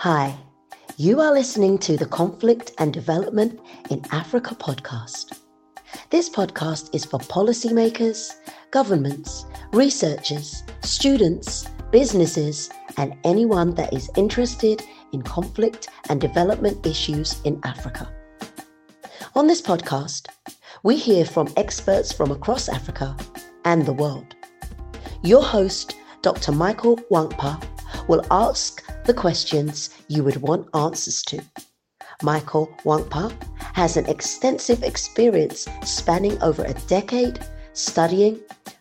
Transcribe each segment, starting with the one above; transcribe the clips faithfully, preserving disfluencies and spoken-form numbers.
Hi, you are listening to the Conflict and Development in Africa podcast. This podcast is for policymakers, governments, researchers, students, businesses, and anyone that is interested in conflict and development issues in Africa. On this podcast, we hear from experts from across Africa and the world. Your host, Doctor Michael Wangpa, will ask the questions you would want answers to. Michael Wangpa has an extensive experience spanning over a decade studying,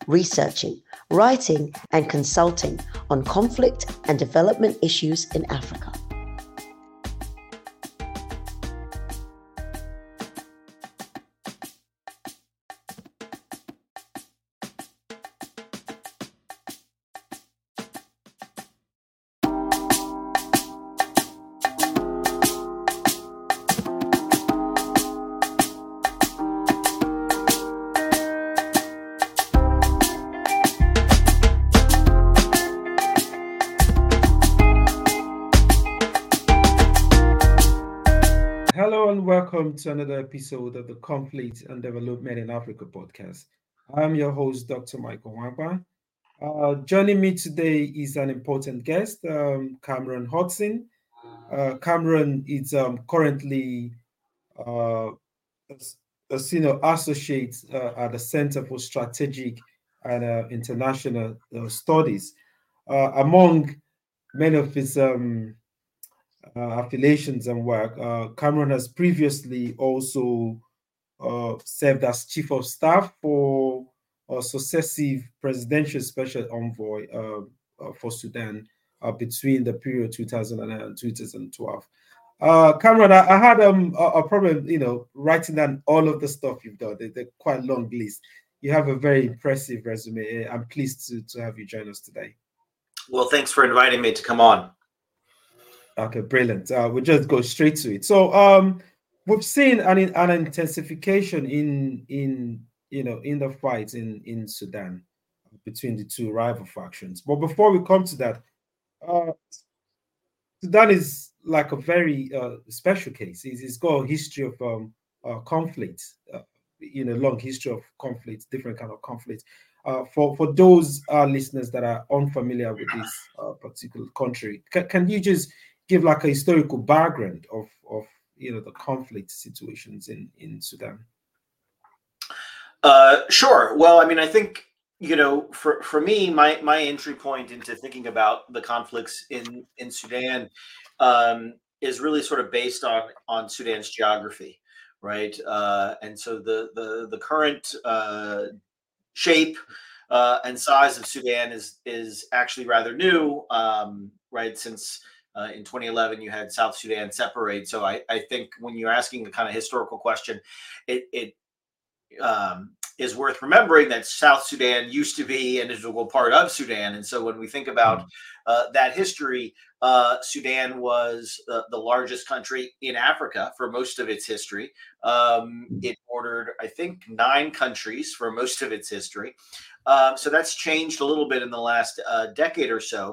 researching, writing, and consulting on conflict and development issues in Africa. Welcome to another episode of the Conflict and Development in Africa podcast. I'm your host, Doctor Michael Wamba. Uh, joining me today is an important guest, um, Cameron Hudson. Uh, Cameron is um, currently uh, a senior associate uh, at the Centre for Strategic and uh, International uh, Studies. Uh, among many of his um, Uh, affiliations and work, Uh, Cameron has previously also uh, served as Chief of Staff for a successive presidential special envoy uh, uh, for Sudan uh, between the period two thousand nine and two thousand twelve. Uh, Cameron, I, I had um, a, a problem, you know, writing down all of the stuff you've done. They're, they're quite a long list. You have a very impressive resume. I'm pleased to, to have you join us today. Well, thanks for inviting me to come on. Okay, brilliant. Uh, we'll just go straight to it. So um, we've seen an, an intensification in in you know in the fight in, in Sudan between the two rival factions. But before we come to that, uh, Sudan is like a very uh, special case. It's, it's got a history of um, uh, conflict, uh, you know, long history of conflict, different kind of conflict. Uh, for for those uh, listeners that are unfamiliar with this uh, particular country, can, can you just give like a historical background of, of you know, the conflict situations in, in Sudan? Uh, sure. Well, I mean, I think, you know, for, for me, my, my entry point into thinking about the conflicts in, in Sudan um, is really sort of based on, on Sudan's geography, right? Uh, and so the, the, the current uh, shape uh, and size of Sudan is, is actually rather new, um, right? Since Uh, in twenty eleven, you had South Sudan separate. So I, I think when you're asking the kind of historical question, it, it um, is worth remembering that South Sudan used to be an integral part of Sudan. And so when we think about uh, that history, uh, Sudan was uh, the largest country in Africa for most of its history. Um, it bordered, I think, nine countries for most of its history. Uh, so that's changed a little bit in the last uh, decade or so.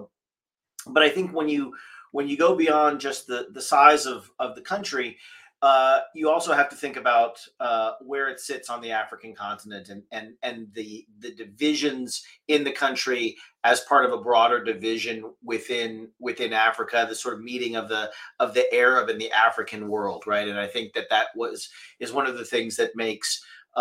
But I think when you When you go beyond just the, the size of, of the country, uh, you also have to think about uh, where it sits on the African continent and and and the the divisions in the country as part of a broader division within within Africa, the sort of meeting of the of the Arab and the African world, right? And I think that that was is one of the things that makes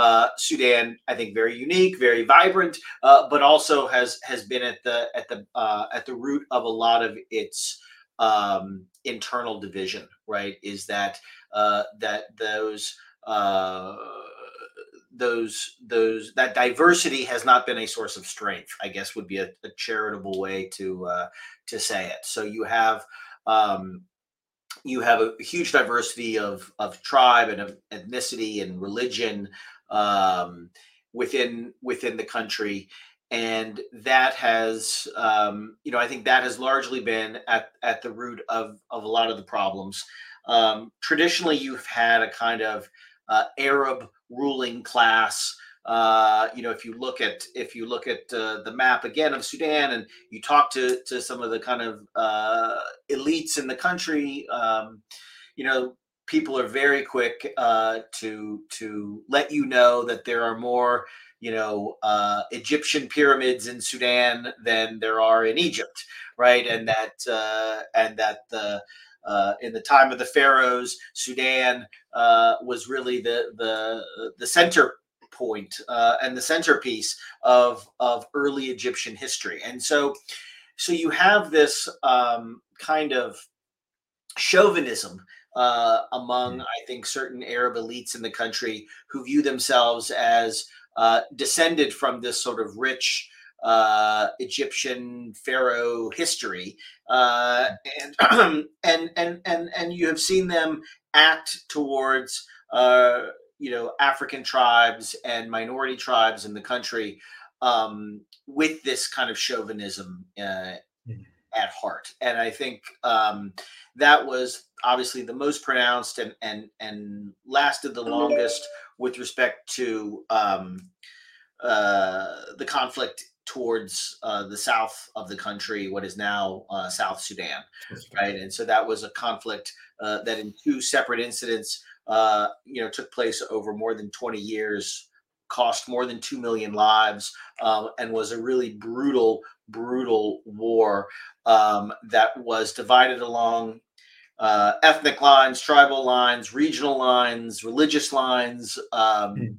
Uh, Sudan, I think, very unique, very vibrant, uh, but also has has been at the at the uh, at the root of a lot of its um internal division, right? Is that uh that those uh those those that diversity has not been a source of strength, I guess would be a, a charitable way to uh to say it. So you have um you have a huge diversity of of tribe and of ethnicity and religion um within within the country. And that has, um, you know, I think that has largely been at, at the root of, of a lot of the problems. Um, traditionally, you've had a kind of uh, Arab ruling class Uh, you know, if you look at if you look at uh, the map again of Sudan, and you talk to to some of the kind of uh, elites in the country, um, you know, people are very quick uh, to to let you know that there are more, you know, uh, Egyptian pyramids in Sudan than there are in Egypt, right? And that uh, and that the Uh, in the time of the pharaohs, Sudan uh, was really the the the center point uh, and the centerpiece of of early Egyptian history. And so, so you have this um, kind of chauvinism uh, among, I think, certain Arab elites in the country who view themselves as uh, descended from this sort of rich uh Egyptian pharaoh history, uh and and and and and you have seen them act towards uh you know African tribes and minority tribes in the country um with this kind of chauvinism uh mm-hmm. at heart. And I think um that was obviously the most pronounced and and and lasted the longest with respect to um uh the conflict towards uh, the south of the country, what is now uh, South Sudan, right? And so that was a conflict uh, that in two separate incidents, uh, you know, took place over more than twenty years, cost more than two million lives, uh, and was a really brutal, brutal war um, that was divided along uh, ethnic lines, tribal lines, regional lines, religious lines, um, mm.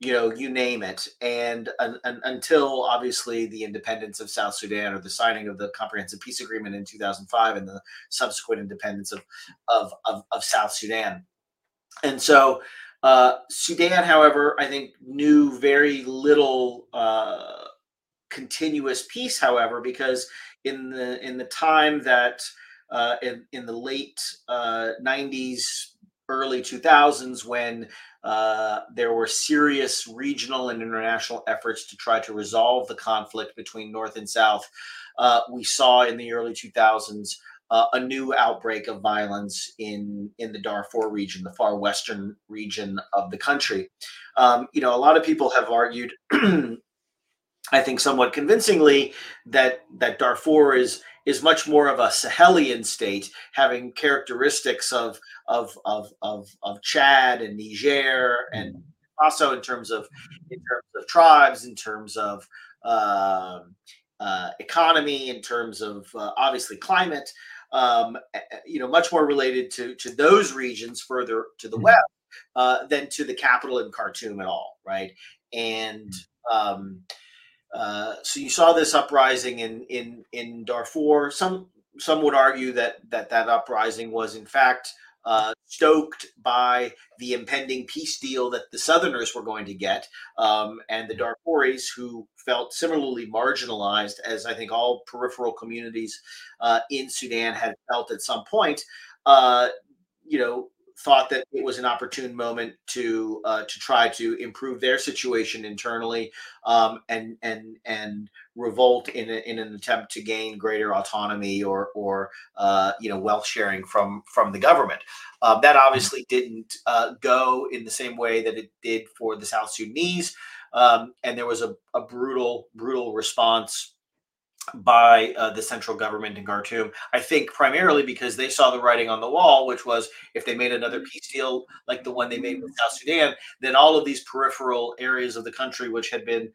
you know, you name it. And, and, and until obviously the independence of South Sudan, or the signing of the Comprehensive Peace Agreement in two thousand five, and the subsequent independence of, of, of, of South Sudan. And so uh, Sudan, however, I think knew very little uh, continuous peace, however, because in the, in the time that uh, in, in the late uh, nineties, early two thousands, when uh, there were serious regional and international efforts to try to resolve the conflict between North and South, uh, we saw in the early two thousands uh, a new outbreak of violence in, in the Darfur region, the far western region of the country. Um, you know, a lot of people have argued, I think somewhat convincingly, that that Darfur is is much more of a Sahelian state, having characteristics of of of of, of Chad and Niger, and also in terms of in terms of tribes, in terms of uh, uh, economy, in terms of uh, obviously climate, um, you know, much more related to to those regions further to the west uh, than to the capital in Khartoum at all, right? And um, Uh, so you saw this uprising in, in, in Darfur. Some some would argue that that, that uprising was in fact uh, stoked by the impending peace deal that the Southerners were going to get, um, and the Darfuris, who felt similarly marginalized, as I think all peripheral communities uh, in Sudan had felt at some point, uh, you know, thought that it was an opportune moment to uh, to try to improve their situation internally, um, and and and revolt in a, in an attempt to gain greater autonomy or or uh, you know wealth sharing from from the government. Uh, that obviously didn't uh, go in the same way that it did for the South Sudanese, um, and there was a, a brutal brutal response by uh, the central government in Khartoum, I think primarily because they saw the writing on the wall, which was if they made another peace deal like the one they made with South Sudan, then all of these peripheral areas of the country, which had been,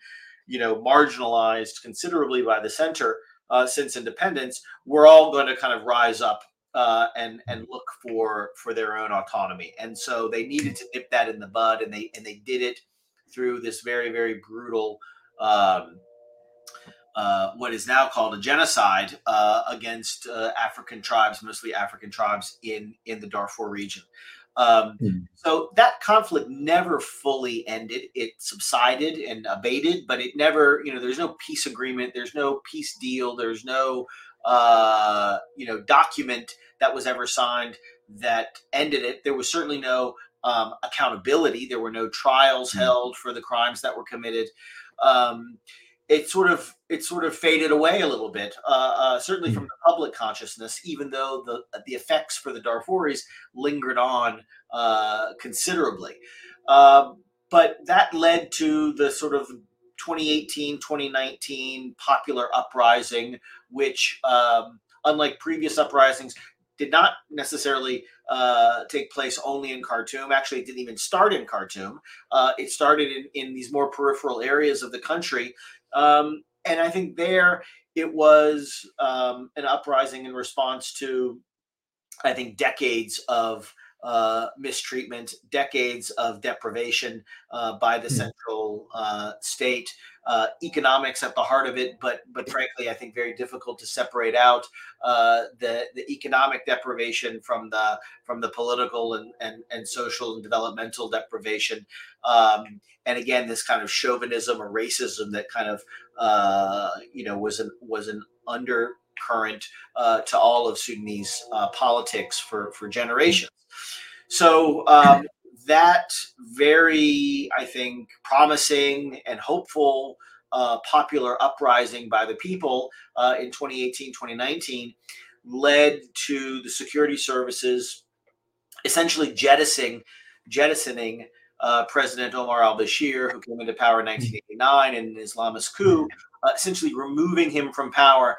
you know, marginalized considerably by the center uh, since independence, were all going to kind of rise up uh, and and look for for their own autonomy. And so they needed to nip that in the bud, and they and they did it through this very, very brutal. Um, Uh, what is now called a genocide uh, against uh, African tribes, mostly African tribes in, in the Darfur region. Um, mm. So that conflict never fully ended. It subsided and abated, but it never, you know, there's no peace agreement. There's no peace deal. There's no, uh, you know, document that was ever signed that ended it. There was certainly no um, accountability. There were no trials mm. held for the crimes that were committed. Um It sort of it sort of faded away a little bit, uh, uh, certainly from the public consciousness, even though the the effects for the Darfuris lingered on uh, considerably. Uh, But that led to the sort of twenty eighteen, twenty nineteen popular uprising, which, um, unlike previous uprisings, did not necessarily uh, take place only in Khartoum. Actually, it didn't even start in Khartoum. Uh, it started in, in these more peripheral areas of the country. Um, and I think there it was um, an uprising in response to, I think, decades of uh, mistreatment, decades of deprivation uh, by the central uh, state. Uh, economics at the heart of it, but but frankly, I think very difficult to separate out uh, the the economic deprivation from the from the political and and, and social and developmental deprivation. Um, and again, this kind of chauvinism or racism that kind of uh, you know was an was an undercurrent uh, to all of Sudanese uh, politics for for generations. So. Um, That very, I think, promising and hopeful uh, popular uprising by the people uh, in twenty eighteen, twenty nineteen led to the security services essentially jettisoning, jettisoning uh, President Omar al-Bashir, who came into power in nineteen eighty-nine in an Islamist coup, uh, essentially removing him from power,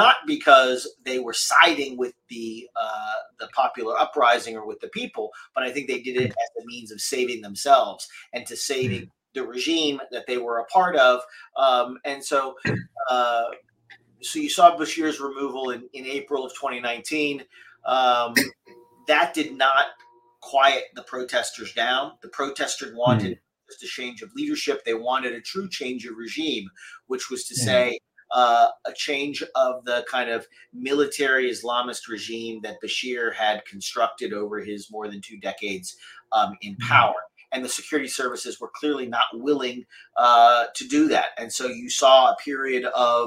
not because they were siding with the uh, the popular uprising or with the people, but I think they did it as a means of saving themselves and to saving the regime that they were a part of. Um, and so uh, so you saw Bashir's removal in, in April of twenty nineteen. Um, that did not quiet the protesters down. The protesters wanted just a change of leadership. They wanted a true change of regime, which was to yeah. say uh, a change of the kind of military Islamist regime that Bashir had constructed over his more than two decades um, in power. And the security services were clearly not willing uh, to do that. And so you saw a period of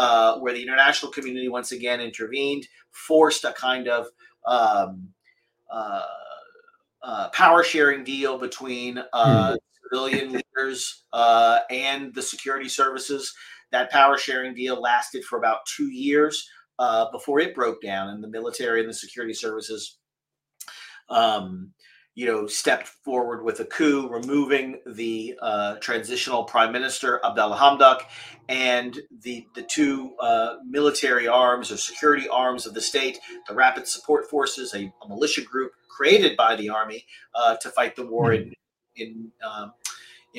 uh, where the international community once again intervened, forced a kind of um, uh, uh, power sharing deal between uh, mm. civilian leaders uh, and the security services. That power sharing deal lasted for about two years uh, before it broke down, and the military and the security services, um, you know, stepped forward with a coup, removing the uh, transitional prime minister Abdallah Hamdok, and the the two uh, military arms or security arms of the state, the Rapid Support Forces, a, a militia group created by the army uh, to fight the war in in. Um,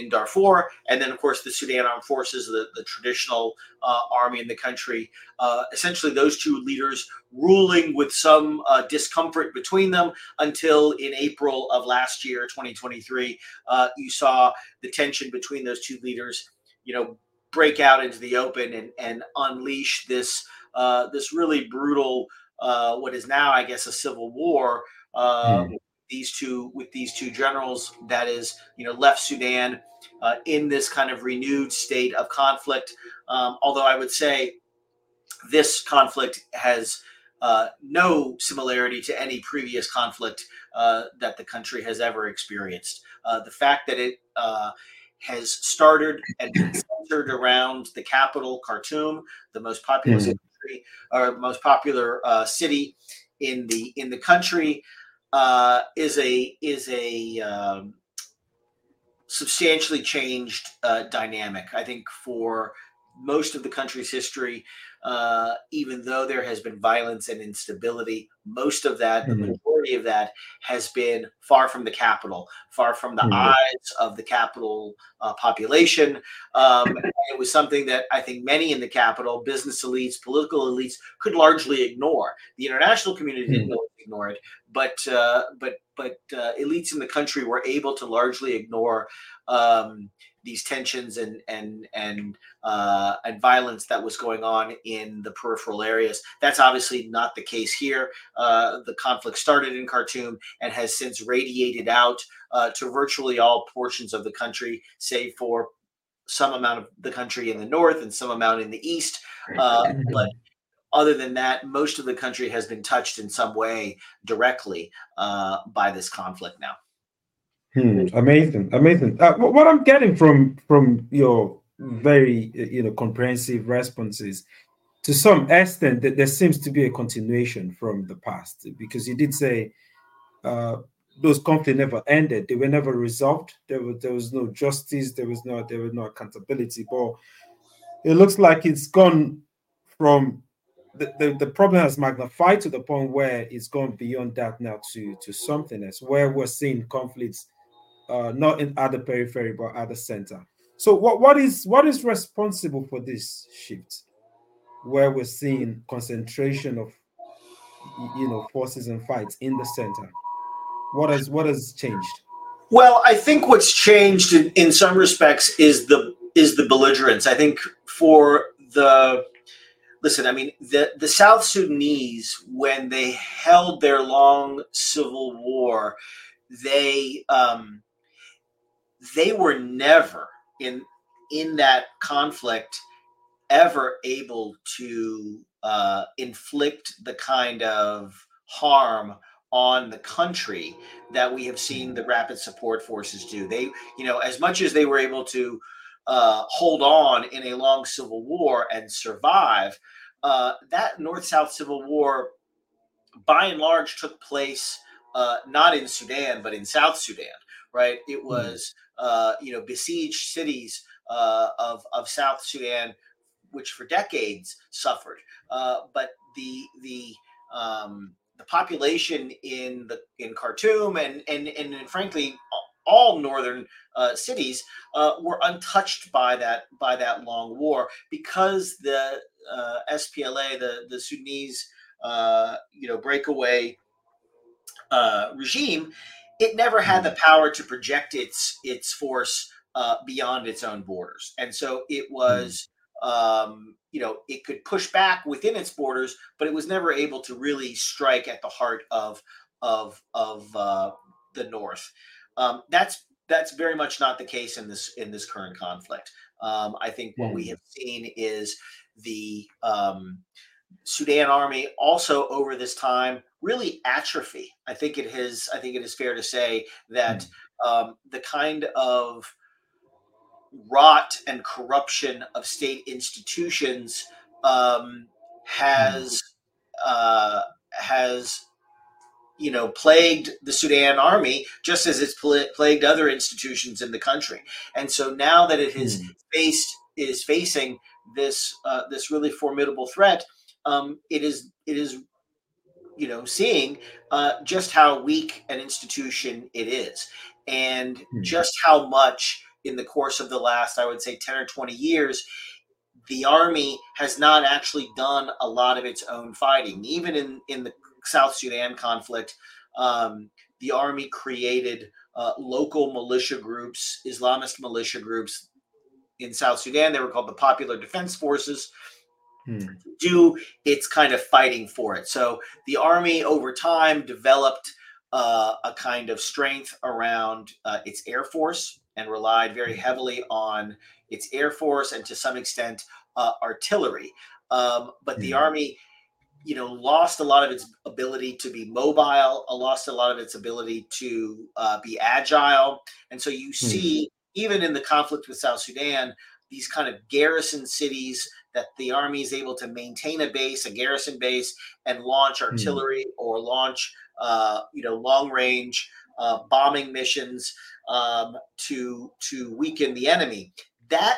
in Darfur, and then, of course, the Sudan Armed Forces, the, the traditional uh, army in the country. Uh, essentially, those two leaders ruling with some uh, discomfort between them until in April of last year, twenty twenty-three, uh, you saw the tension between those two leaders, you know, break out into the open and, and unleash this uh, this really brutal, uh, what is now, I guess, a civil war. Uh, mm. These two with these two generals that is, you know, left Sudan uh, in this kind of renewed state of conflict. Um, although I would say this conflict has uh, no similarity to any previous conflict uh, that the country has ever experienced. Uh, the fact that it uh, has started and been centered around the capital, Khartoum, the most populous mm-hmm. country, or most popular uh, city in the in the country. Uh, is a is a um, substantially changed uh, dynamic. I think for most of the country's history, uh, even though there has been violence and instability, most of that, mm-hmm. the majority of that, has been far from the capital, far from the mm-hmm. eyes of the capital uh, population. Um, and it was something that I think many in the capital, business elites, political elites, could largely ignore. The international community didn't know. Ignore it, but uh, but but uh, elites in the country were able to largely ignore um, these tensions and and and uh, and violence that was going on in the peripheral areas. That's obviously not the case here. Uh, the conflict started in Khartoum and has since radiated out uh, to virtually all portions of the country, save for some amount of the country in the north and some amount in the east, uh, but. Other than that, most of the country has been touched in some way directly uh, by this conflict now. Hmm, amazing, amazing. Uh, what I'm getting from from your very you know comprehensive responses, to some extent, that there seems to be a continuation from the past, because you did say uh, those conflicts never ended. They were never resolved. There was there was no justice. There was no there was no accountability. But it looks like it's gone from the, the, the problem has magnified to the point where it's gone beyond that now to to something else, where we're seeing conflicts uh, not in at the periphery but at the center. So what what is what is responsible for this shift, where we're seeing concentration of you know forces and fights in the center? What has what has changed? Well, I think what's changed in, in some respects is the is the belligerence. I think for the listen, I mean the, the South Sudanese, when they held their long civil war, they um, they were never in in that conflict ever able to uh, inflict the kind of harm on the country that we have seen the Rapid Support Forces do. They, you know, as much as they were able to uh, hold on in a long civil war and survive, uh, that North-South Civil War, by and large, took place uh, not in Sudan, but in South Sudan, right? It was, uh, you know, besieged cities uh, of, of South Sudan, which for decades suffered. Uh, but the, the, um, the population in the in Khartoum and and and, and frankly all northern uh, cities uh, were untouched by that by that long war, because the uh, S P L A, the the Sudanese uh, you know breakaway uh, regime, it never had the power to project its its force uh, beyond its own borders, and so it was. Um, you know, it could push back within its borders, but it was never able to really strike at the heart of of of uh, the North. Um, that's that's very much not the case in this in this current conflict. Um, I think what we have seen is the um, Sudan Army also over this time really atrophy. I think it has. I think it is fair to say that um, the kind of rot and corruption of state institutions um, has uh, has you know plagued the Sudan Army just as it's pl- plagued other institutions in the country. And so now that it has mm. faced is facing this uh, this really formidable threat, um, it is it is you know seeing uh, just how weak an institution it is, and mm. just how much. In the course of the last, I would say, ten or twenty years, the army has not actually done a lot of its own fighting. Even in, in the South Sudan conflict, um, the army created uh, local militia groups, Islamist militia groups in South Sudan. They were called the Popular Defense Forces. Hmm. To do its kind of fighting for it. So the army over time developed uh, a kind of strength around uh, its air force, and relied very heavily on its air force and to some extent uh, artillery. Um, but the mm-hmm. army, you know, lost a lot of its ability to be mobile, lost a lot of its ability to uh, be agile. And so you mm-hmm. see, even in the conflict with South Sudan, these kind of garrison cities that the army is able to maintain a base, a garrison base, and launch artillery mm-hmm. or launch, uh, you know, long range uh, bombing missions. Um, to to weaken the enemy. That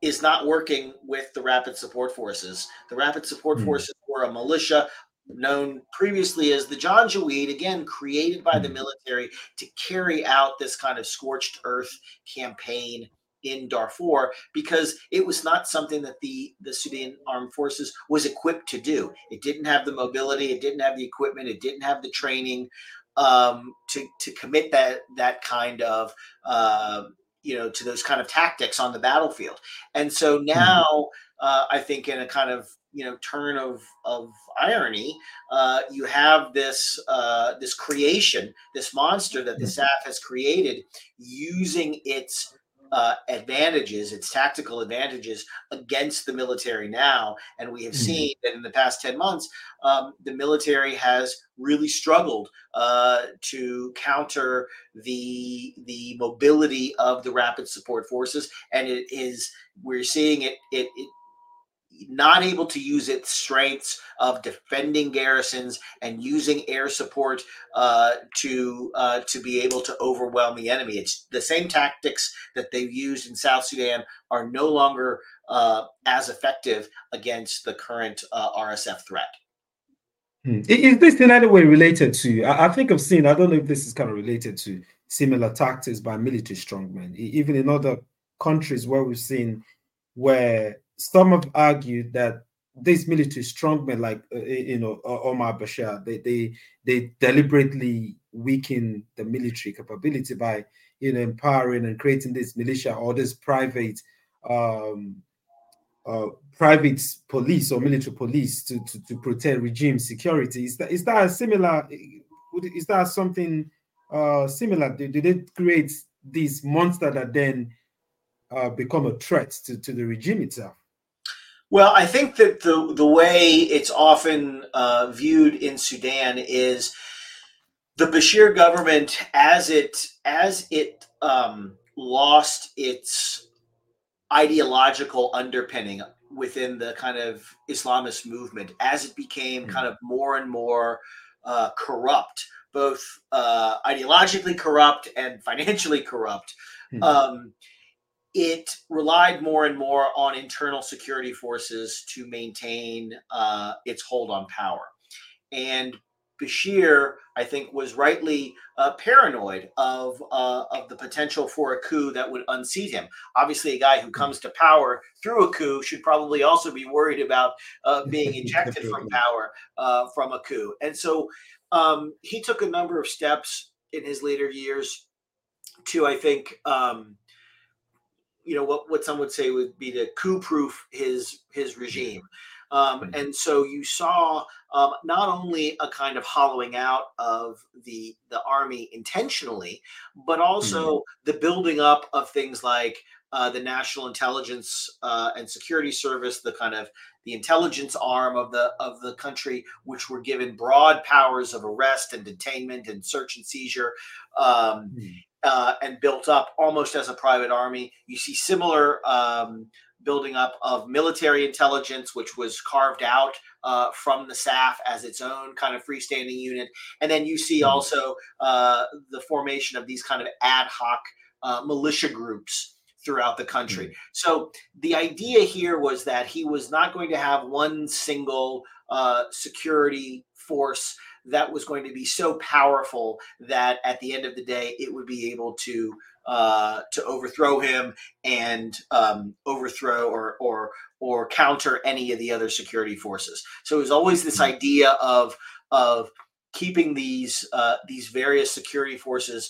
is not working with the Rapid Support Forces. The Rapid Support mm. Forces were a militia known previously as the Janjaweed, again, created by the military to carry out this kind of scorched earth campaign in Darfur, because it was not something that the, the Sudan Armed Forces was equipped to do. It didn't have the mobility, it didn't have the equipment, it didn't have the training. Um, to to commit that that kind of uh, you know to those kind of tactics on the battlefield, and so now uh, I think in a kind of you know turn of of irony, uh, you have this uh, this creation, this monster that the S A F has created, using its uh, advantages, its tactical advantages against the military now, and we have seen that in the past ten months, um, the military has really struggled uh, to counter the the mobility of the Rapid Support Forces, and it is we're seeing it it, it not able to use its strengths of defending garrisons and using air support uh, to uh, to be able to overwhelm the enemy. It's the same tactics that they've used in South Sudan are no longer uh, as effective against the current uh, R S F threat. Hmm. Is this in any way related to, I think I've seen, I don't know if this is kind of related to similar tactics by military strongmen, even in other countries where we've seen where some have argued that these military strongmen, like uh, you know Omar al-Bashir, they they they deliberately weaken the military capability by you know empowering and creating this militia or this private um, uh, private police or military police to, to to protect regime security. Is that is that a similar? Is that something uh, similar? Did, did it create this monster that then uh, become a threat to, to the regime itself? Well, I think that the the way it's often uh, viewed in Sudan is the Bashir government, as it as it um, lost its ideological underpinning within the kind of Islamist movement, as it became kind of more and more uh, corrupt, both uh, ideologically corrupt and financially corrupt. Mm-hmm. Um, It relied more and more on internal security forces to maintain uh, its hold on power. And Bashir, I think, was rightly uh, paranoid of uh, of the potential for a coup that would unseat him. Obviously, a guy who comes to power through a coup should probably also be worried about uh, being ejected from power uh, from a coup. And so um, he took a number of steps in his later years to, I think, um, you know, what, what some would say would be to coup-proof his his regime. Um, and so you saw um, not only a kind of hollowing out of the the army intentionally, but also mm-hmm. the building up of things like uh, the National Intelligence uh, and Security Service, the kind of the intelligence arm of the of the country, which were given broad powers of arrest and detainment and search and seizure. Um, mm-hmm. Uh, and built up almost as a private army. You see similar um, building up of military intelligence, which was carved out uh, from the S A F as its own kind of freestanding unit. And then you see also uh, the formation of these kind of ad hoc uh, militia groups throughout the country. Mm-hmm. So the idea here was that he was not going to have one single uh, security force that was going to be so powerful that at the end of the day, it would be able to uh, to overthrow him and um, overthrow or or or counter any of the other security forces. So it was always this idea of of keeping these uh, these various security forces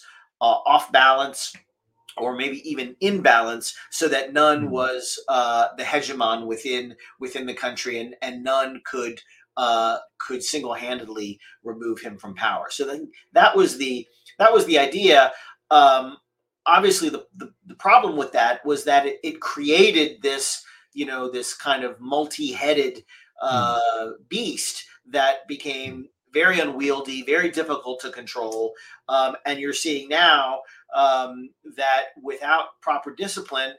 uh, off balance, or maybe even in balance, so that none was uh, the hegemon within within the country, and and none could. Uh, could single-handedly remove him from power. So then that was the that was the idea. Um, obviously, the, the the problem with that was that it, it created this you know this kind of multi-headed uh, mm. beast that became very unwieldy, very difficult to control. Um, and you're seeing now um, that without proper discipline,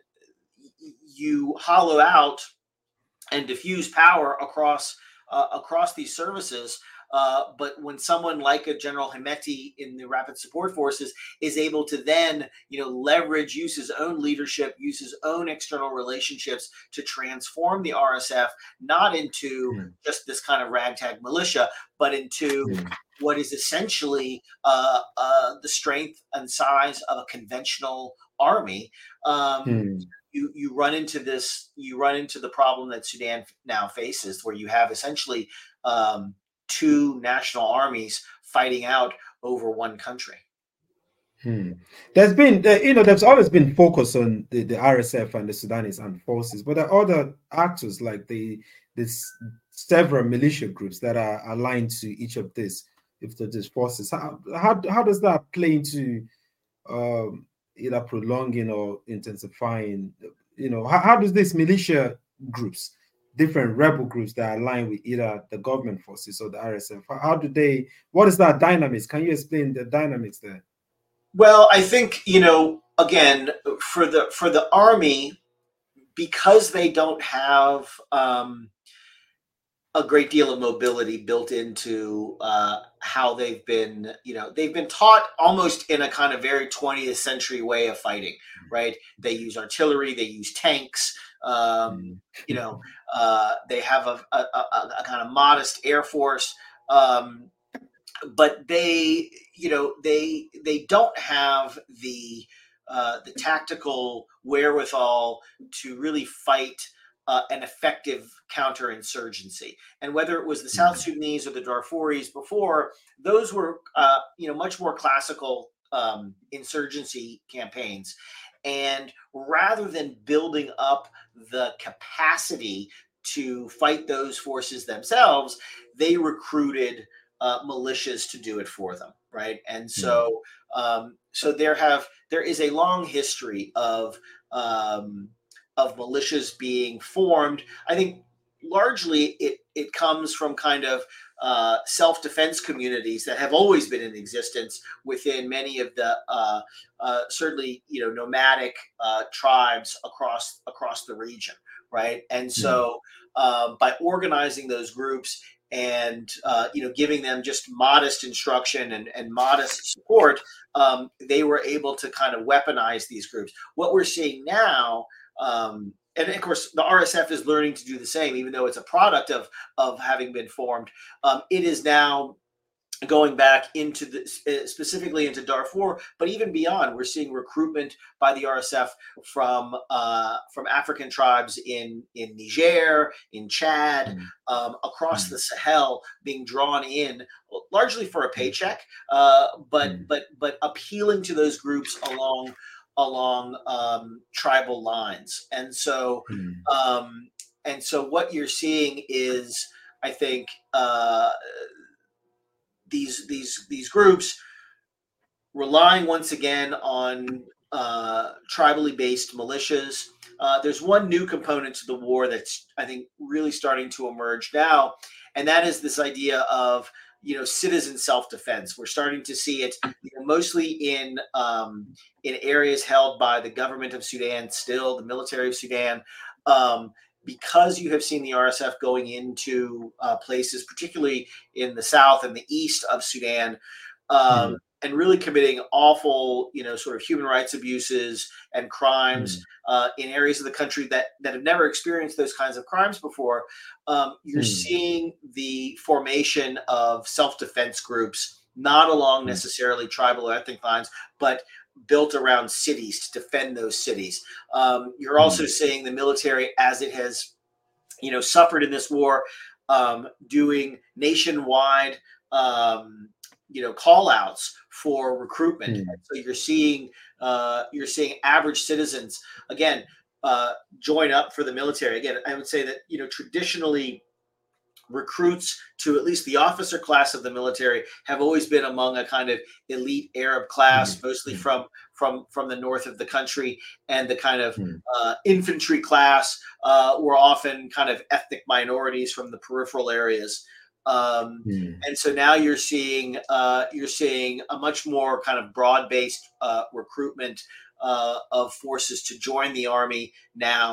you hollow out and diffuse power across. Uh, across these services, uh, but when someone like a General Hemeti in the Rapid Support Forces is able to then, you know, leverage, use his own leadership, use his own external relationships to transform the R S F not into mm. just this kind of ragtag militia, but into mm. what is essentially uh, uh, the strength and size of a conventional army. Um, mm. You you run into this you run into the problem that Sudan now faces, where you have essentially um, two national armies fighting out over one country. Hmm. There's been uh, you know there's always been focus on the, the R S F and the Sudanese Armed Forces, but there are other actors like the this several militia groups that are aligned to each of these if these forces. How, how how does that play into um, either prolonging or intensifying, you know, how, how does this militia groups, different rebel groups that align with either the government forces or the R S F, how do they, what is that dynamics? Can you explain the dynamics there? Well, I think, you know, again, for the for the army, because they don't have um, a great deal of mobility built into uh, how they've been, you know, they've been taught almost in a kind of very twentieth century way of fighting, right? They use artillery, they use tanks, um, you know, uh, they have a, a, a, a kind of modest air force, um, but they, you know, they they don't have the Uh, the tactical wherewithal to really fight uh, an effective counterinsurgency. And whether it was the South Sudanese or the Darfuris before, those were uh, you know much more classical um, insurgency campaigns. And rather than building up the capacity to fight those forces themselves, they recruited uh, militias to do it for them, right? And so um, so there have there is a long history of um, of militias being formed. I think largely it it comes from kind of uh, self-defense communities that have always been in existence within many of the uh, uh, certainly you know nomadic uh, tribes across across the region, right? And so uh, by organizing those groups and uh, you know, giving them just modest instruction and, and modest support, um, they were able to kind of weaponize these groups. What we're seeing now, um, and of course the R S F is learning to do the same, even though it's a product of of having been formed, um, it is now going back into the, specifically into Darfur, but even beyond. We're seeing recruitment by the R S F from uh, from African tribes in in Niger, in Chad, um, across the Sahel, being drawn in largely for a paycheck, uh, but but but appealing to those groups along along um, tribal lines. And so um, and so what you're seeing is, I think, Uh, These these these groups relying once again on uh, tribally based militias. Uh, there's one new component to the war that's, I think, really starting to emerge now, and that is this idea of you know citizen self-defense. We're starting to see it you know, mostly in um, in areas held by the government of Sudan, still the military of Sudan. Um, Because you have seen the R S F going into uh, places, particularly in the south and the east of Sudan, um, mm-hmm. and really committing awful, you know, sort of human rights abuses and crimes mm-hmm. uh, in areas of the country that that have never experienced those kinds of crimes before, um, you're mm-hmm. seeing the formation of self-defense groups, not along mm-hmm. necessarily tribal or ethnic lines, but built around cities to defend those cities. Um, you're also seeing the military, as it has, you know, suffered in this war, um, doing nationwide, um, you know, call outs for recruitment. Mm. So you're seeing, uh, you're seeing average citizens again uh, join up for the military. Again, I would say that you know traditionally, recruits to at least the officer class of the military have always been among a kind of elite Arab class, mm-hmm. mostly from from from the north of the country, and the kind of mm-hmm. uh, infantry class uh, were often kind of ethnic minorities from the peripheral areas. Um, mm-hmm. And so now you're seeing uh, you're seeing a much more kind of broad-based uh, recruitment uh, of forces to join the army now.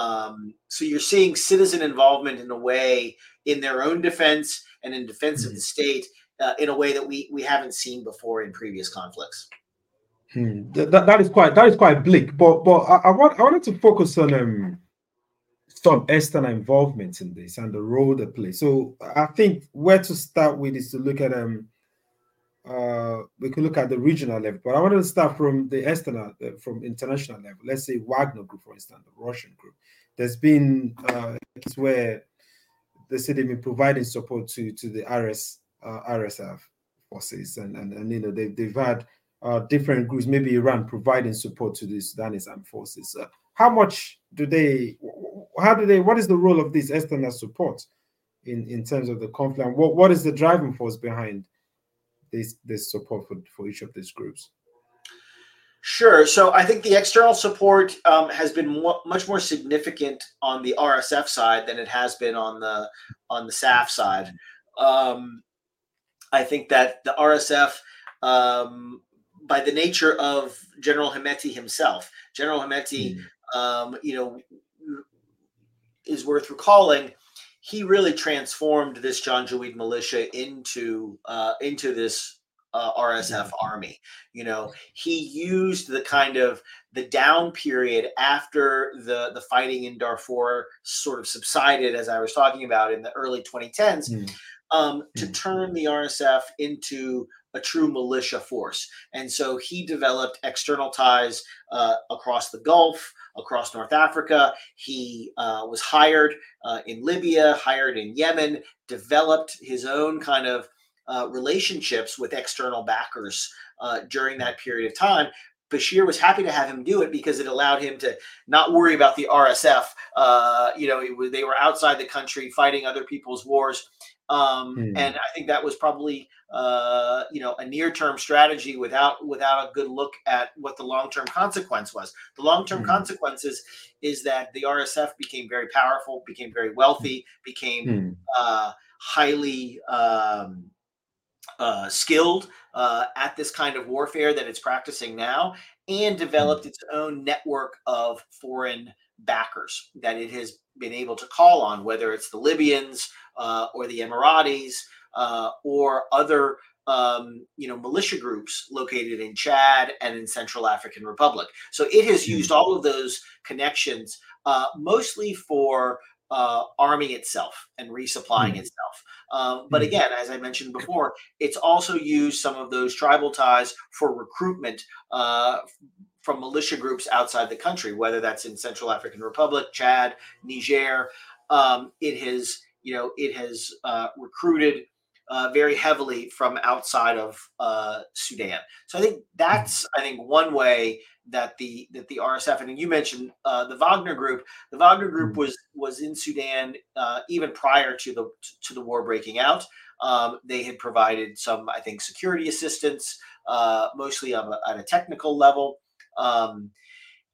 Um, so you're seeing citizen involvement in a way in their own defense and in defense mm-hmm. of the state uh, in a way that we, we haven't seen before in previous conflicts. Hmm. That, that is quite that is quite bleak. But but I, I want I wanted to focus on um, some external involvement in this and the role they play. So I think where to start with is to look at um uh we could look at the regional level, but I wanted to start from the external uh, from international level. Let's say Wagner Group, for instance, the Russian group. There's been uh, where they say they've been providing support to to the R S uh, R S F forces, and, and and you know they've they've had uh, different groups, maybe Iran, providing support to the Sudanese armed forces. Uh, how much do they? How do they? What is the role of this external support in, in terms of the conflict? What what is the driving force behind this this support for, for each of these groups? Sure. So I think the external support um, has been more, much more significant on the R S F side than it has been on the on the S A F side. Um, I think that the R S F, um, by the nature of General Hemeti himself, General Hemeti, mm. um, you know, is worth recalling, he really transformed this Janjaweed militia into uh, into this uh, R S F army. You know, he used the kind of the down period after the the fighting in Darfur sort of subsided, as I was talking about in the early twenty tens, mm. um, to mm. turn the R S F into a true militia force. And so he developed external ties uh, across the Gulf, across North Africa. He uh, was hired uh, in Libya, hired in Yemen, developed his own kind of uh, relationships with external backers uh, during that period of time. Bashir was happy to have him do it because it allowed him to not worry about the R S F. Uh, you know, it, they were outside the country fighting other people's wars. Um, mm. And I think that was probably, uh, you know, a near-term strategy without without a good look at what the long-term consequence was. The long-term mm. consequences is that the R S F became very powerful, became very wealthy, became mm. uh, highly um, uh, skilled uh, at this kind of warfare that it's practicing now, and developed its own network of foreign backers that it has been able to call on, whether it's the Libyans uh, or the Emiratis uh, or other, um, you know, militia groups located in Chad and in Central African Republic. So it has used all of those connections uh, mostly for uh, arming itself and resupplying mm-hmm. itself. Um, but again, as I mentioned before, it's also used some of those tribal ties for recruitment uh, from militia groups outside the country, whether that's in Central African Republic, Chad, Niger. Um, it has, you know, it has uh, recruited uh, very heavily from outside of uh, Sudan. So I think that's, I think, one way that the that the R S F, and you mentioned uh, the Wagner Group. The Wagner Group was was in Sudan uh, even prior to the to the war breaking out. Um, they had provided some, I think, security assistance, uh, mostly on a, on a technical level. Um,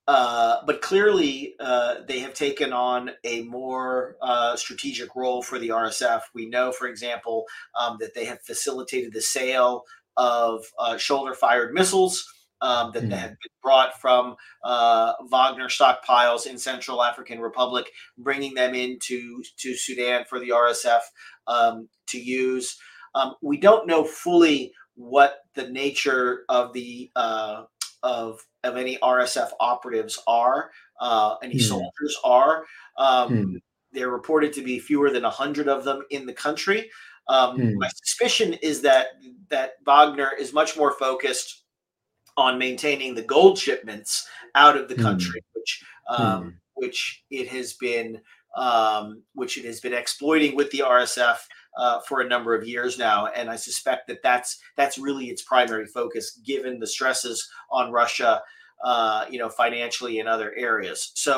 uh, but clearly, uh, they have taken on a more uh, strategic role for the R S F. We know, for example, um, that they have facilitated the sale of uh, shoulder-fired missiles um, that mm. have been brought from uh, Wagner stockpiles in Central African Republic, bringing them into to Sudan for the R S F um, to use. Um, we don't know fully what the nature of the uh, of of any R S F operatives are, uh, any mm. soldiers are. Um, mm. They're reported to be fewer than one hundred of them in the country. Um, mm. My suspicion is that that Wagner is much more focused on maintaining the gold shipments out of the country, mm. which um, mm. which it has been um, which it has been exploiting with the R S F Uh, for a number of years now, and I suspect that that's that's really its primary focus, given the stresses on Russia, uh, you know, financially and other areas. So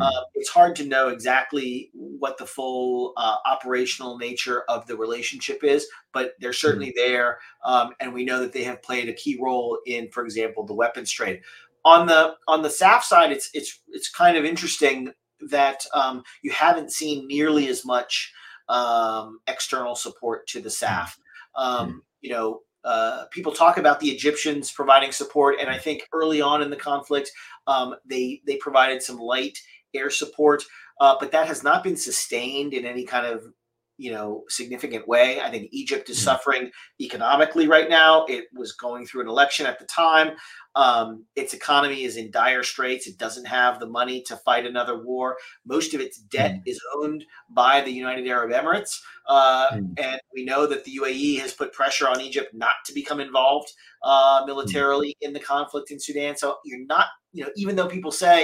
uh, it's hard to know exactly what the full uh, operational nature of the relationship is, but they're certainly there, um, and we know that they have played a key role in, for example, the weapons trade. On the on the S A F side, it's it's it's kind of interesting that um, you haven't seen nearly as much um external support to the S A F. Um mm. you know uh people talk about the Egyptians providing support, and I think early on in the conflict um they they provided some light air support, uh but that has not been sustained in any kind of you know significant way. I think Egypt is mm. suffering economically right now. It was going through an election at the time. Um its economy is in dire straits. It doesn't have the money to fight another war. Most of its debt mm. is owned by the United Arab Emirates, uh mm. and we know that the U A E has put pressure on Egypt not to become involved uh militarily mm. in the conflict in Sudan. So you're not you know even though people say,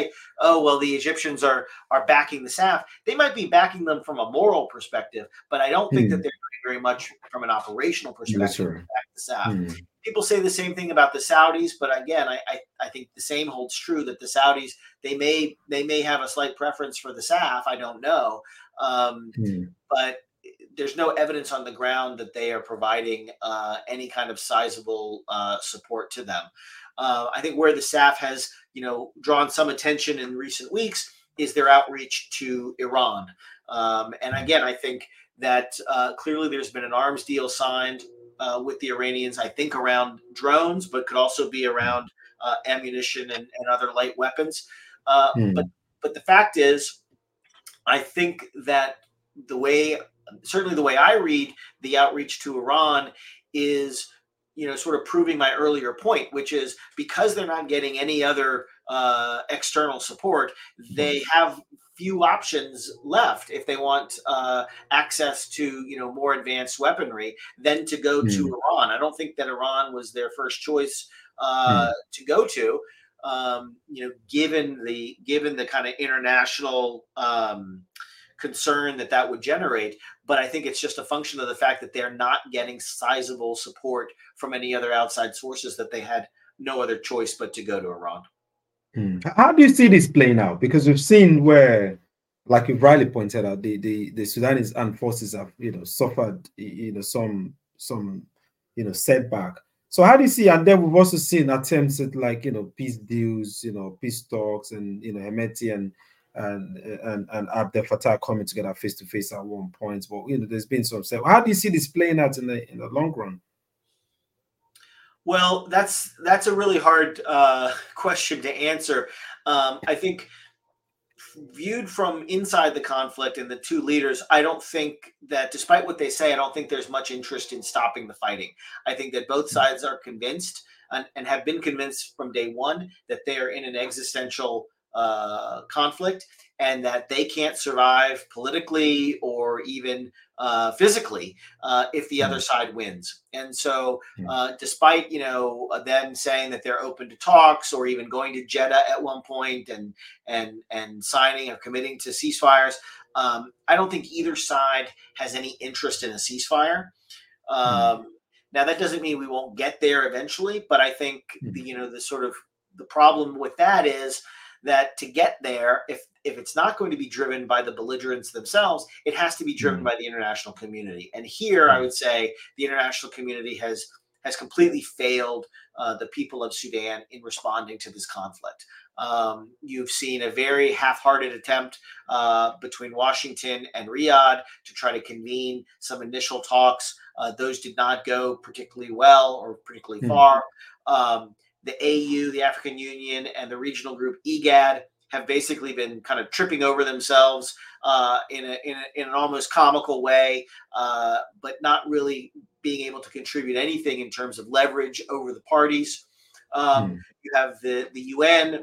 oh well, the Egyptians are are backing the S A F, they might be backing them from a moral perspective, but I don't mm. think that they're doing very much from an operational perspective. Yes, sir. Back the S A F. Mm. People say the same thing about the Saudis, but again, I, I, I think the same holds true, that the Saudis, they may they may have a slight preference for the S A F. I don't know, um, mm. but there's no evidence on the ground that they are providing uh, any kind of sizable uh, support to them. Uh, I think where the S A F has you know drawn some attention in recent weeks is their outreach to Iran, um, and again, I think that uh, clearly there's been an arms deal signed Uh, with the Iranians, I think around drones, but could also be around uh, ammunition and, and other light weapons. Uh, mm. But but the fact is I think that the way, certainly the way I read the outreach to Iran is, you know, sort of proving my earlier point, which is because they're not getting any other uh, external support, they have few options left if they want uh, access to, you know, more advanced weaponry than to go mm. to Iran. I don't think that Iran was their first choice uh, mm. to go to, um, you know, given the given the kind of international um, concern that that would generate. But I think it's just a function of the fact that they're not getting sizable support from any other outside sources that they had no other choice but to go to Iran. Hmm. How do you see this playing out? Because we've seen where, like you rightly pointed out, the, the, the Sudanese armed forces have, you know, suffered, you know, some some you know setback. So how do you see? And then we've also seen attempts at, like, you know, peace deals, you know, peace talks, and, you know, Hemeti and and and, and Abdel Fattah coming together face to face at one point. But, you know, there's been some setback. How do you see this playing out in the in the long run? Well, that's that's a really hard uh, question to answer. Um, I think viewed from inside the conflict and the two leaders, I don't think that, despite what they say, I don't think there's much interest in stopping the fighting. I think that both sides are convinced and, and have been convinced from day one that they are in an existential uh, conflict and that they can't survive politically or even uh, physically uh, if the other side wins. And so uh, despite, you know, them saying that they're open to talks or even going to Jeddah at one point and and and signing or committing to ceasefires, um, I don't think either side has any interest in a ceasefire. Um, now, that doesn't mean we won't get there eventually, but I think, the, you know, the sort of the problem with that is that to get there, if if it's not going to be driven by the belligerents themselves, it has to be driven mm. by the international community. And here, mm. I would say the international community has has completely failed uh, the people of Sudan in responding to this conflict. Um, you've seen a very half-hearted attempt uh, between Washington and Riyadh to try to convene some initial talks. Uh, those did not go particularly well or particularly mm. far. Um, the A U, the African Union, and the regional group I G A D have basically been kind of tripping over themselves uh, in, a, in, a, in an almost comical way, uh, but not really being able to contribute anything in terms of leverage over the parties. Um, mm. You have the, the U N,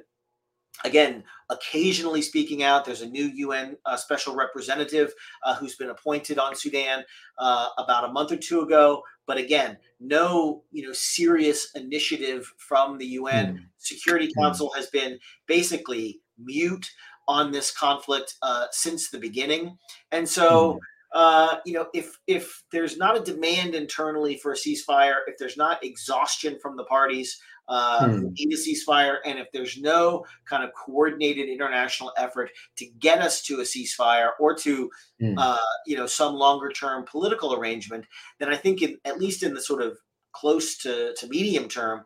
again, occasionally speaking out. There's a new U N uh, special representative uh, who's been appointed on Sudan uh, about a month or two ago. But again, no, you know, serious initiative from the U N. Mm. Security Council mm. has been basically mute on this conflict uh, since the beginning. And so, uh, you know, if if there's not a demand internally for a ceasefire, if there's not exhaustion from the parties uh, mm. who need a ceasefire, and if there's no kind of coordinated international effort to get us to a ceasefire or to, mm. uh, you know, some longer term political arrangement, then I think in, at least in the sort of close to, to medium term,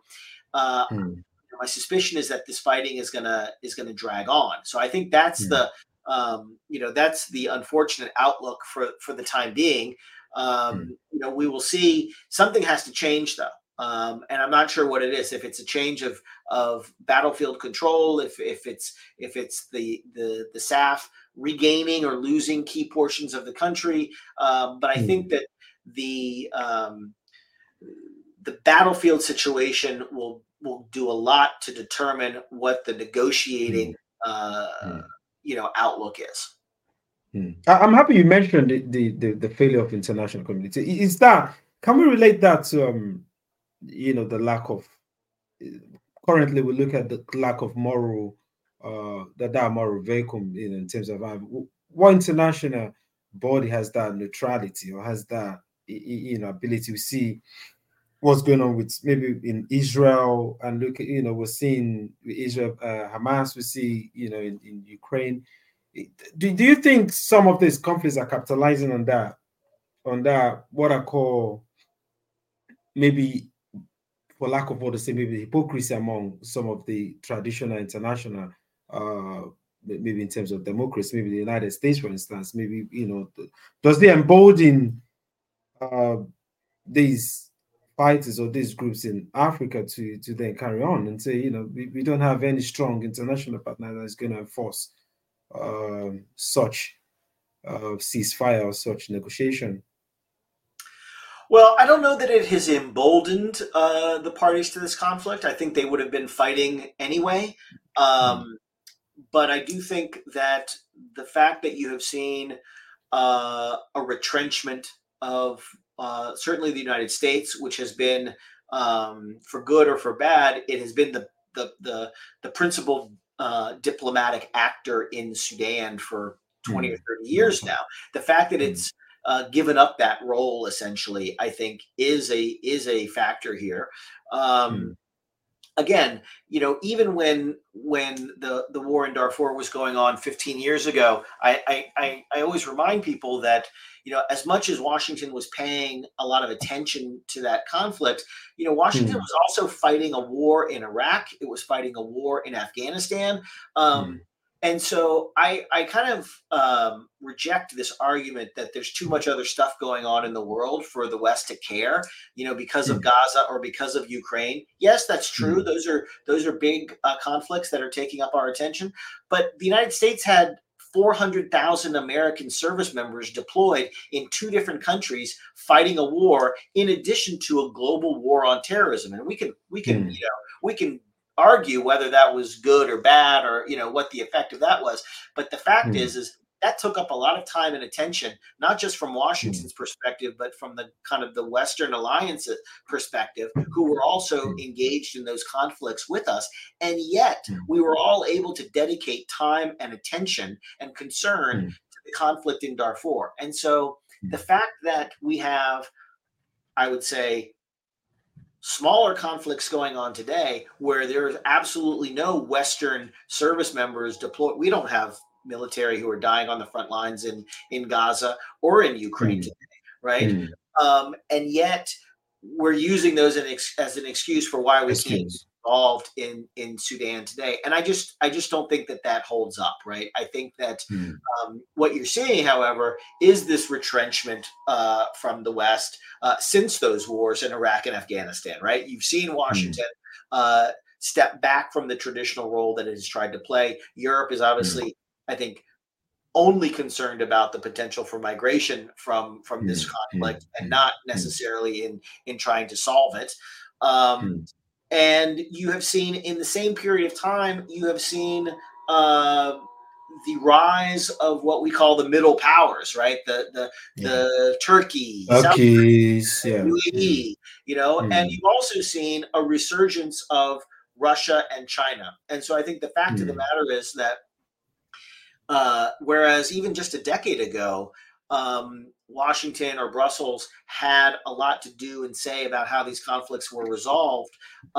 uh, mm. my suspicion is that this fighting is gonna is gonna drag on. So I think that's yeah. the um, you know that's the unfortunate outlook for for the time being. Um, mm. You know, we will see. Something has to change though, um, and I'm not sure what it is. If it's a change of of battlefield control, if if it's if it's the the the S A F regaining or losing key portions of the country, um, but I mm. think that the um, the battlefield situation will. will do a lot to determine what the negotiating, uh, mm. you know, outlook is. Mm. I'm happy you mentioned the, the, the, the failure of international community. Is that, can we relate that to, um, you know, the lack of, currently we look at the lack of moral, uh, that, that moral vacuum, you know, in terms of um, what international body has that neutrality or has that, you know, ability to see what's going on with maybe in Israel, and look, you know, we're seeing Israel, uh, Hamas, we see, you know, in, in Ukraine. Do, do you think some of these conflicts are capitalizing on that, on that, what I call maybe, for lack of what to say, maybe hypocrisy among some of the traditional international, uh, maybe in terms of democracy, maybe the United States, for instance, maybe, you know, does they embolden uh, these fighters or these groups in Africa to, to then carry on and say, you know, we, we don't have any strong international partner that's going to enforce um, such uh, ceasefire or such negotiation? Well, I don't know that it has emboldened uh, the parties to this conflict. I think they would have been fighting anyway. Um, but I do think that the fact that you have seen uh, a retrenchment of uh, certainly the United States, which has been, um, for good or for bad, it has been the the the, the principal uh, diplomatic actor in Sudan for twenty or thirty years now. The fact that it's Uh, given up that role, essentially, I think is a is a factor here. Um, mm. Again, you know, even when when the, the war in Darfur was going on fifteen years ago, I, I I always remind people that, you know, as much as Washington was paying a lot of attention to that conflict, you know, Washington mm. was also fighting a war in Iraq. It was fighting a war in Afghanistan. Um, mm. And so I, I kind of um, reject this argument that there's too much other stuff going on in the world for the West to care, you know, because of Gaza or because of Ukraine. Yes, that's true. Those are those are big uh, conflicts that are taking up our attention. But the United States had four hundred thousand American service members deployed in two different countries fighting a war, in addition to a global war on terrorism. And we can we can mm. you know we can. argue whether that was good or bad, or, you know, what the effect of that was. But the fact mm. is, is that took up a lot of time and attention, not just from Washington's mm. perspective, but from the kind of the Western alliance perspective, who were also engaged in those conflicts with us. And yet mm. we were all able to dedicate time and attention and concern mm. to the conflict in Darfur. And so mm. the fact that we have, I would say, smaller conflicts going on today where there is absolutely no Western service members deployed. We don't have military who are dying on the front lines in, in Gaza or in Ukraine mm. today, right? Mm. Um, and yet we're using those in ex- as an excuse for why we excuse. can't be involved in, in Sudan today. And I just I just don't think that that holds up, right? I think that mm. um, what you're seeing, however, is this retrenchment uh, from the West Uh, since those wars in Iraq and Afghanistan, right? You've seen Washington mm. uh, step back from the traditional role that it has tried to play. Europe is obviously, mm. I think, only concerned about the potential for migration from, from mm. this conflict mm. and not necessarily in, in trying to solve it. Um, mm. And you have seen, in the same period of time, you have seen uh, the rise of what we call the middle powers, right? The the yeah. the Turkey, okay. South Korea, yeah. U A E, you know, mm. and you've also seen a resurgence of Russia and China. And so I think the fact mm. of the matter is that uh, whereas even just a decade ago, um, Washington or Brussels had a lot to do and say about how these conflicts were resolved.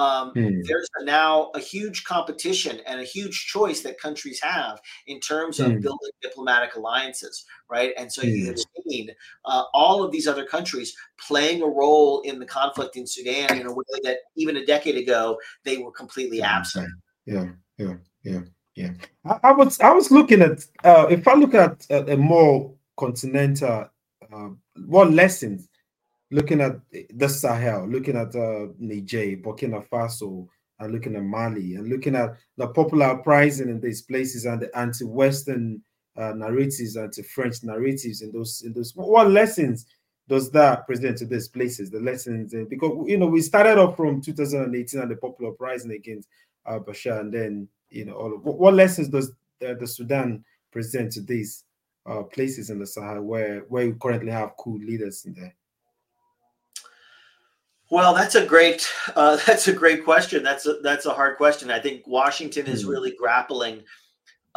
Um, mm. There's now a huge competition and a huge choice that countries have in terms of mm. building diplomatic alliances, right? And so mm. you have seen uh, all of these other countries playing a role in the conflict in Sudan in a way that even a decade ago, they were completely absent. Yeah, yeah, yeah, yeah. I, I was I was looking at, uh, if I look at uh, a more continental Uh, what lessons, looking at the Sahel, looking at uh, Niger, Burkina Faso, and looking at Mali, and looking at the popular uprising in these places and the anti-Western uh, narratives, anti-French narratives in those, in those, what lessons does that present to these places? The lessons, in, because, you know, we started off from two thousand eighteen and the popular uprising against uh, Bashir, and then, you know, all of, what, what lessons does the, the Sudan present to these Uh, places in the Sahel where where we currently have coup leaders in there? Well, that's a great uh, that's a great question. That's a, that's a hard question. I think Washington mm. is really grappling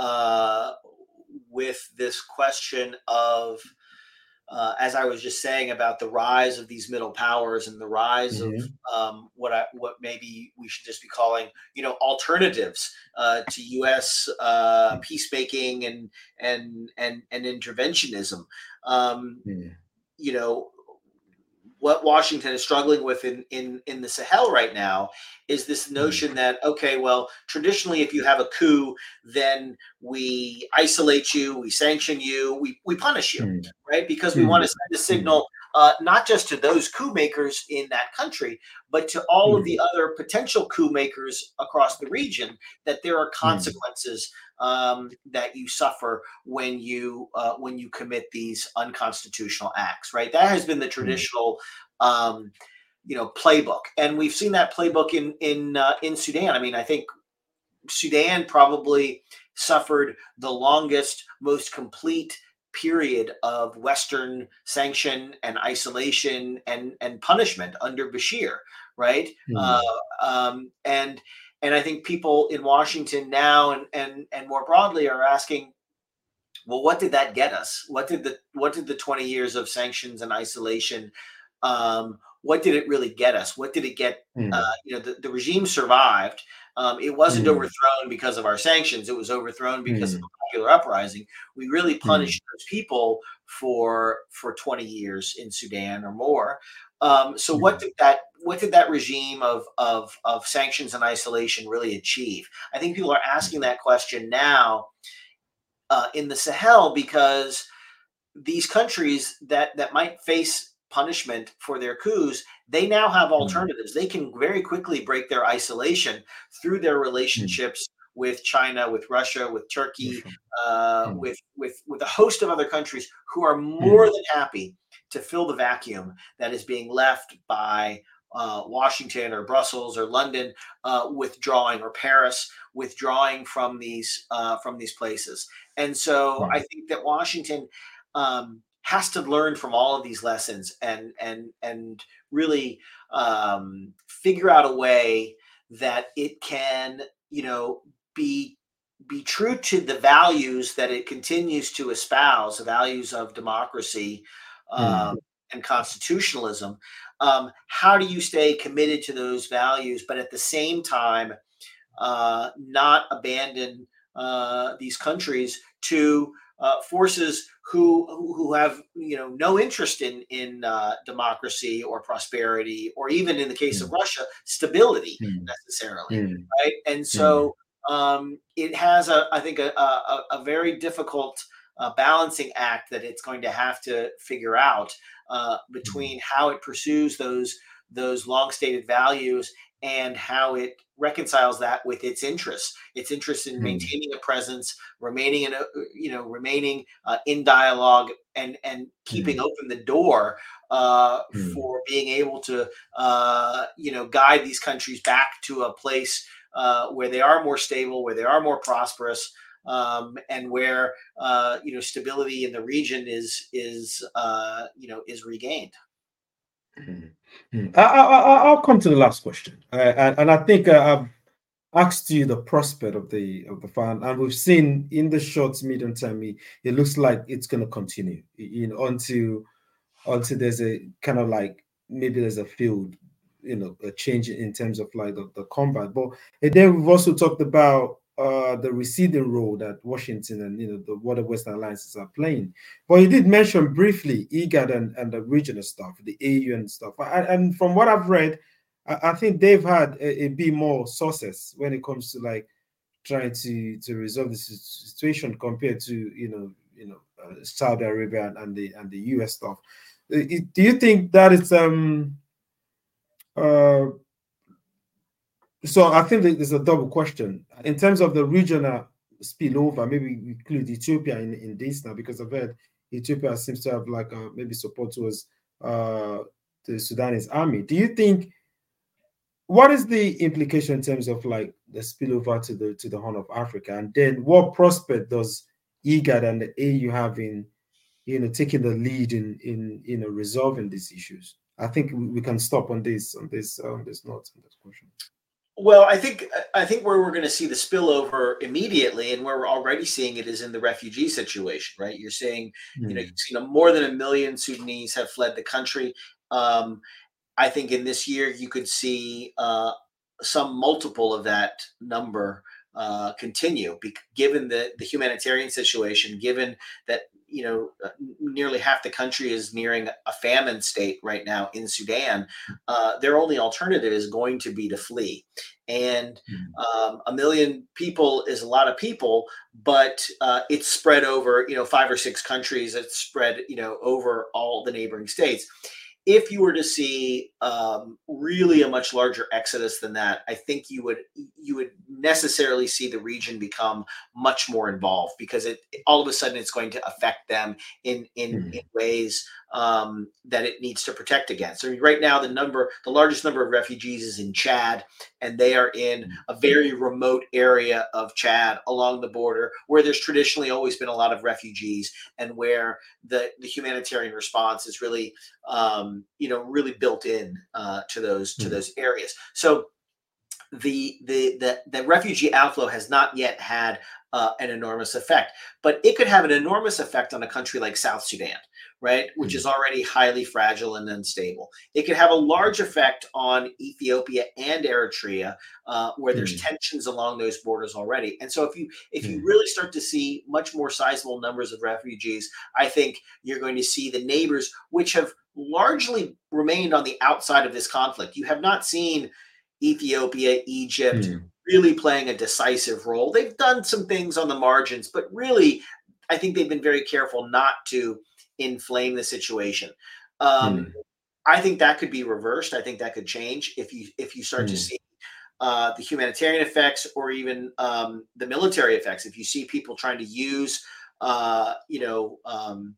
uh, with this question of, uh, as I was just saying, about the rise of these middle powers and the rise mm-hmm. of um, what I, what maybe we should just be calling, you know, alternatives uh, to U S uh, peacemaking and and and and interventionism. Um, mm-hmm. You know, what Washington is struggling with in, in, in the Sahel right now is this notion mm. that, okay, well, traditionally, if you have a coup, then we isolate you, we sanction you, we, we punish you, mm. right? Because we mm. want to send a signal uh, not just to those coup makers in that country, but to all mm. of the other potential coup makers across the region, that there are consequences mm. um, that you suffer when you uh, when you commit these unconstitutional acts, right? That has been the traditional um, you know, playbook. And we've seen that playbook in, in, uh, in Sudan. I mean, I think Sudan probably suffered the longest, most complete period of Western sanction and isolation and, and punishment under Bashir, right? Mm-hmm. Uh, um, and and I think people in Washington now and, and and more broadly are asking, well, what did that get us? What did the what did the twenty years of sanctions and isolation? Um, what did it really get us? What did it get? Mm-hmm. Uh, you know, the, the regime survived. Um, it wasn't mm. overthrown because of our sanctions. It was overthrown because mm. of a popular uprising. We really punished mm. those people for for twenty years in Sudan or more. Um, so mm. what did that what did that regime of, of of sanctions and isolation really achieve? I think people are asking that question now uh, in the Sahel, because these countries that that might face punishment for their coups, they now have alternatives. They can very quickly break their isolation through their relationships with China, with Russia, with Turkey, uh, with, with, with a host of other countries who are more than happy to fill the vacuum that is being left by uh, Washington or Brussels or London uh, withdrawing, or Paris withdrawing from these, uh, from these places. And so I think that Washington um, has to learn from all of these lessons and and and really um, figure out a way that it can, you know, be be true to the values that it continues to espouse, the values of democracy um, mm-hmm. and constitutionalism. Um, how do you stay committed to those values, but at the same time uh, not abandon uh, these countries to Uh, forces who who have, you know, no interest in in uh, democracy or prosperity, or even in the case mm. of Russia, stability mm. necessarily, mm. right? And so um, it has a I think a a, a very difficult uh, balancing act that it's going to have to figure out uh, between mm. how it pursues those those long stated values and how it reconciles that with its interests, its interest in maintaining a presence, remaining in a, you know, remaining uh, in dialogue and, and keeping mm. open the door uh, mm. for being able to, uh, you know, guide these countries back to a place uh, where they are more stable, where they are more prosperous, um, and where, uh, you know, stability in the region is, is uh, you know, is regained. Mm. Mm. I, I, I'll come to the last question, uh, and, and I think uh, I've asked you the prospect of the of the fund, and we've seen in the short, medium term, it, it looks like it's going to continue, you know, until until there's a kind of like maybe there's a field, you know, a change in terms of like the, the combat. But and then we've also talked about uh, the receding role that Washington and, you know, the what the Western alliances are playing. But you did mention briefly IGAD and, and the regional stuff, the A U and stuff. And, and from what I've read, I, I think they've had a, a bit more sources when it comes to like trying to, to resolve the situation compared to, you know, you know, uh, Saudi Arabia and, and the and the U S stuff. Do you think that it's um uh So I think there's a double question in terms of the regional spillover. Maybe we include Ethiopia in, in this now, because I've heard Ethiopia seems to have like a, maybe support towards uh, the Sudanese army. Do you think, what is the implication in terms of like the spillover to the to the Horn of Africa, and then what prospect does IGAD and the A U have in, you know, taking the lead in in you know resolving these issues? I think we can stop on this on this on this note on this question. Well, I think I think where we're going to see the spillover immediately, and where we're already seeing it, is in the refugee situation, right? You're seeing, mm. you know, you've seen a, more than a million Sudanese have fled the country. Um, I think in this year you could see uh, some multiple of that number uh, continue, be- given the, the humanitarian situation, given that you know, nearly half the country is nearing a famine state right now in Sudan, uh, their only alternative is going to be to flee. And um, a million people is a lot of people, but uh, it's spread over, you know, five or six countries. It's spread, you know, over all the neighboring states. If you were to see um, really a much larger exodus than that, I think you would you would necessarily see the region become much more involved, because it all of a sudden it's going to affect them in in, mm-hmm. in ways um, that it needs to protect against. I mean, right now the number, the largest number of refugees is in Chad, and they are in a very remote area of Chad along the border where there's traditionally always been a lot of refugees, and where the the humanitarian response is really um, you know, really built in uh, to those to those areas. So the the the, the refugee outflow has not yet had uh, an enormous effect, but it could have an enormous effect on a country like South Sudan, right, which is already highly fragile and unstable. It could have a large effect on Ethiopia and Eritrea, uh, where there's mm. tensions along those borders already. And so if you if mm. you really start to see much more sizable numbers of refugees, I think you're going to see the neighbors, which have largely remained on the outside of this conflict. You have not seen Ethiopia, Egypt mm. really playing a decisive role. They've done some things on the margins, but really, I think they've been very careful not to inflame the situation. Um, mm. I think that could be reversed. I think that could change if you if you start mm. to see uh, the humanitarian effects, or even um, the military effects. If you see people trying to use, uh, you know, um,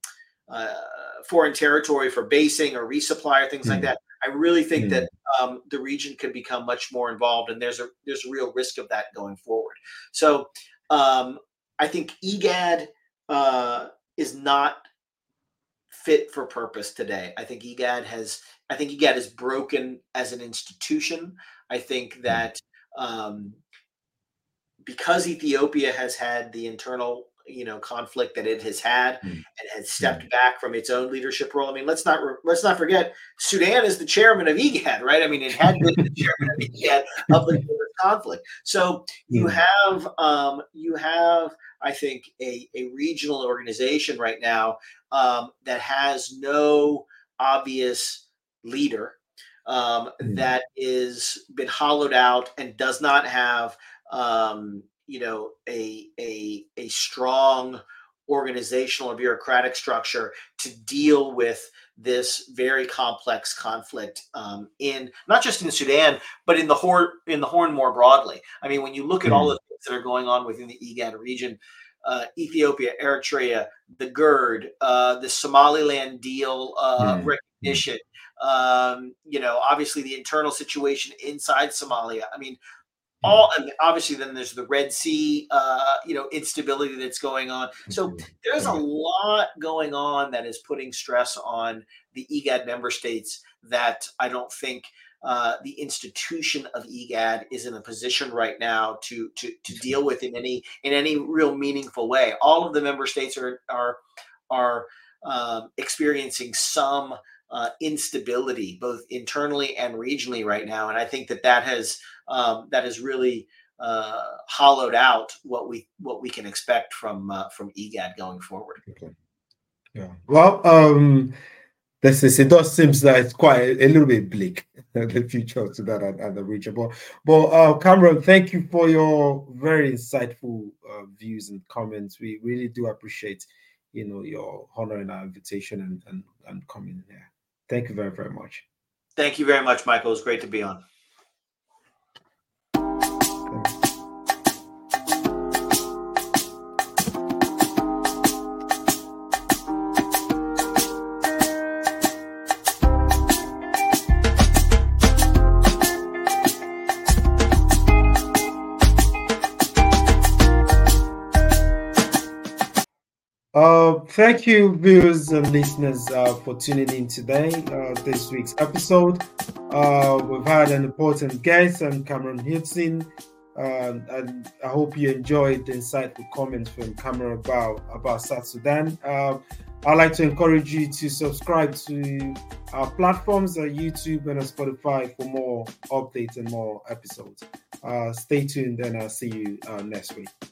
uh, foreign territory for basing or resupply or things mm. like that, I really think mm. that um, the region could become much more involved, and there's a there's a real risk of that going forward. So um, I think IGAD uh, is not fit for purpose today. I think IGAD has, I think IGAD is broken as an institution. I think that um, because Ethiopia has had the internal, you know, conflict that it has had, mm. and has stepped mm. back from its own leadership role. I mean, let's not, re- let's not forget Sudan is the chairman of IGAD, right? I mean, it had been the chairman of IGAD of the conflict. So you have, um, you have, I think, a, a regional organization right now um, that has no obvious leader, um, mm. that is been hollowed out and does not have, um, you know, a, a, a strong organizational or bureaucratic structure to deal with this very complex conflict um, in not just in Sudan, but in the Horn, in the Horn more broadly. I mean, when you look at all the things that are going on within the IGAD region, uh, Ethiopia, Eritrea, the GERD, uh, the Somaliland deal uh, mm. recognition, um, you know, obviously the internal situation inside Somalia. I mean, all, and obviously then there's the Red Sea, uh, you know, instability that's going on. So there's a lot going on that is putting stress on the IGAD member states that I don't think uh, the institution of IGAD is in a position right now to to to deal with in any in any real meaningful way. All of the member states are are are um, experiencing some uh, instability both internally and regionally right now, and I think that that has Um, that has really uh, hollowed out what we what we can expect from uh, from IGAD going forward. Okay. Yeah. Well, um, this is, it does seems that it's quite a little bit bleak, the future of Sudan and, and the region. But, but uh, Cameron, thank you for your very insightful uh, views and comments. We really do appreciate, you know, your honoring our invitation and, and, and coming here. Thank you very, very much. Thank you very much, Michael. It was great to be on. Uh, thank you, viewers and listeners, uh, for tuning in today. Uh, this week's episode, uh, we've had an important guest, and Cameron Hudson. Uh, and I hope you enjoyed the insightful comments from Cameron about, about South Sudan. Uh, I'd like to encourage you to subscribe to our platforms on YouTube and on Spotify for more updates and more episodes. Uh, stay tuned, and I'll see you uh, next week.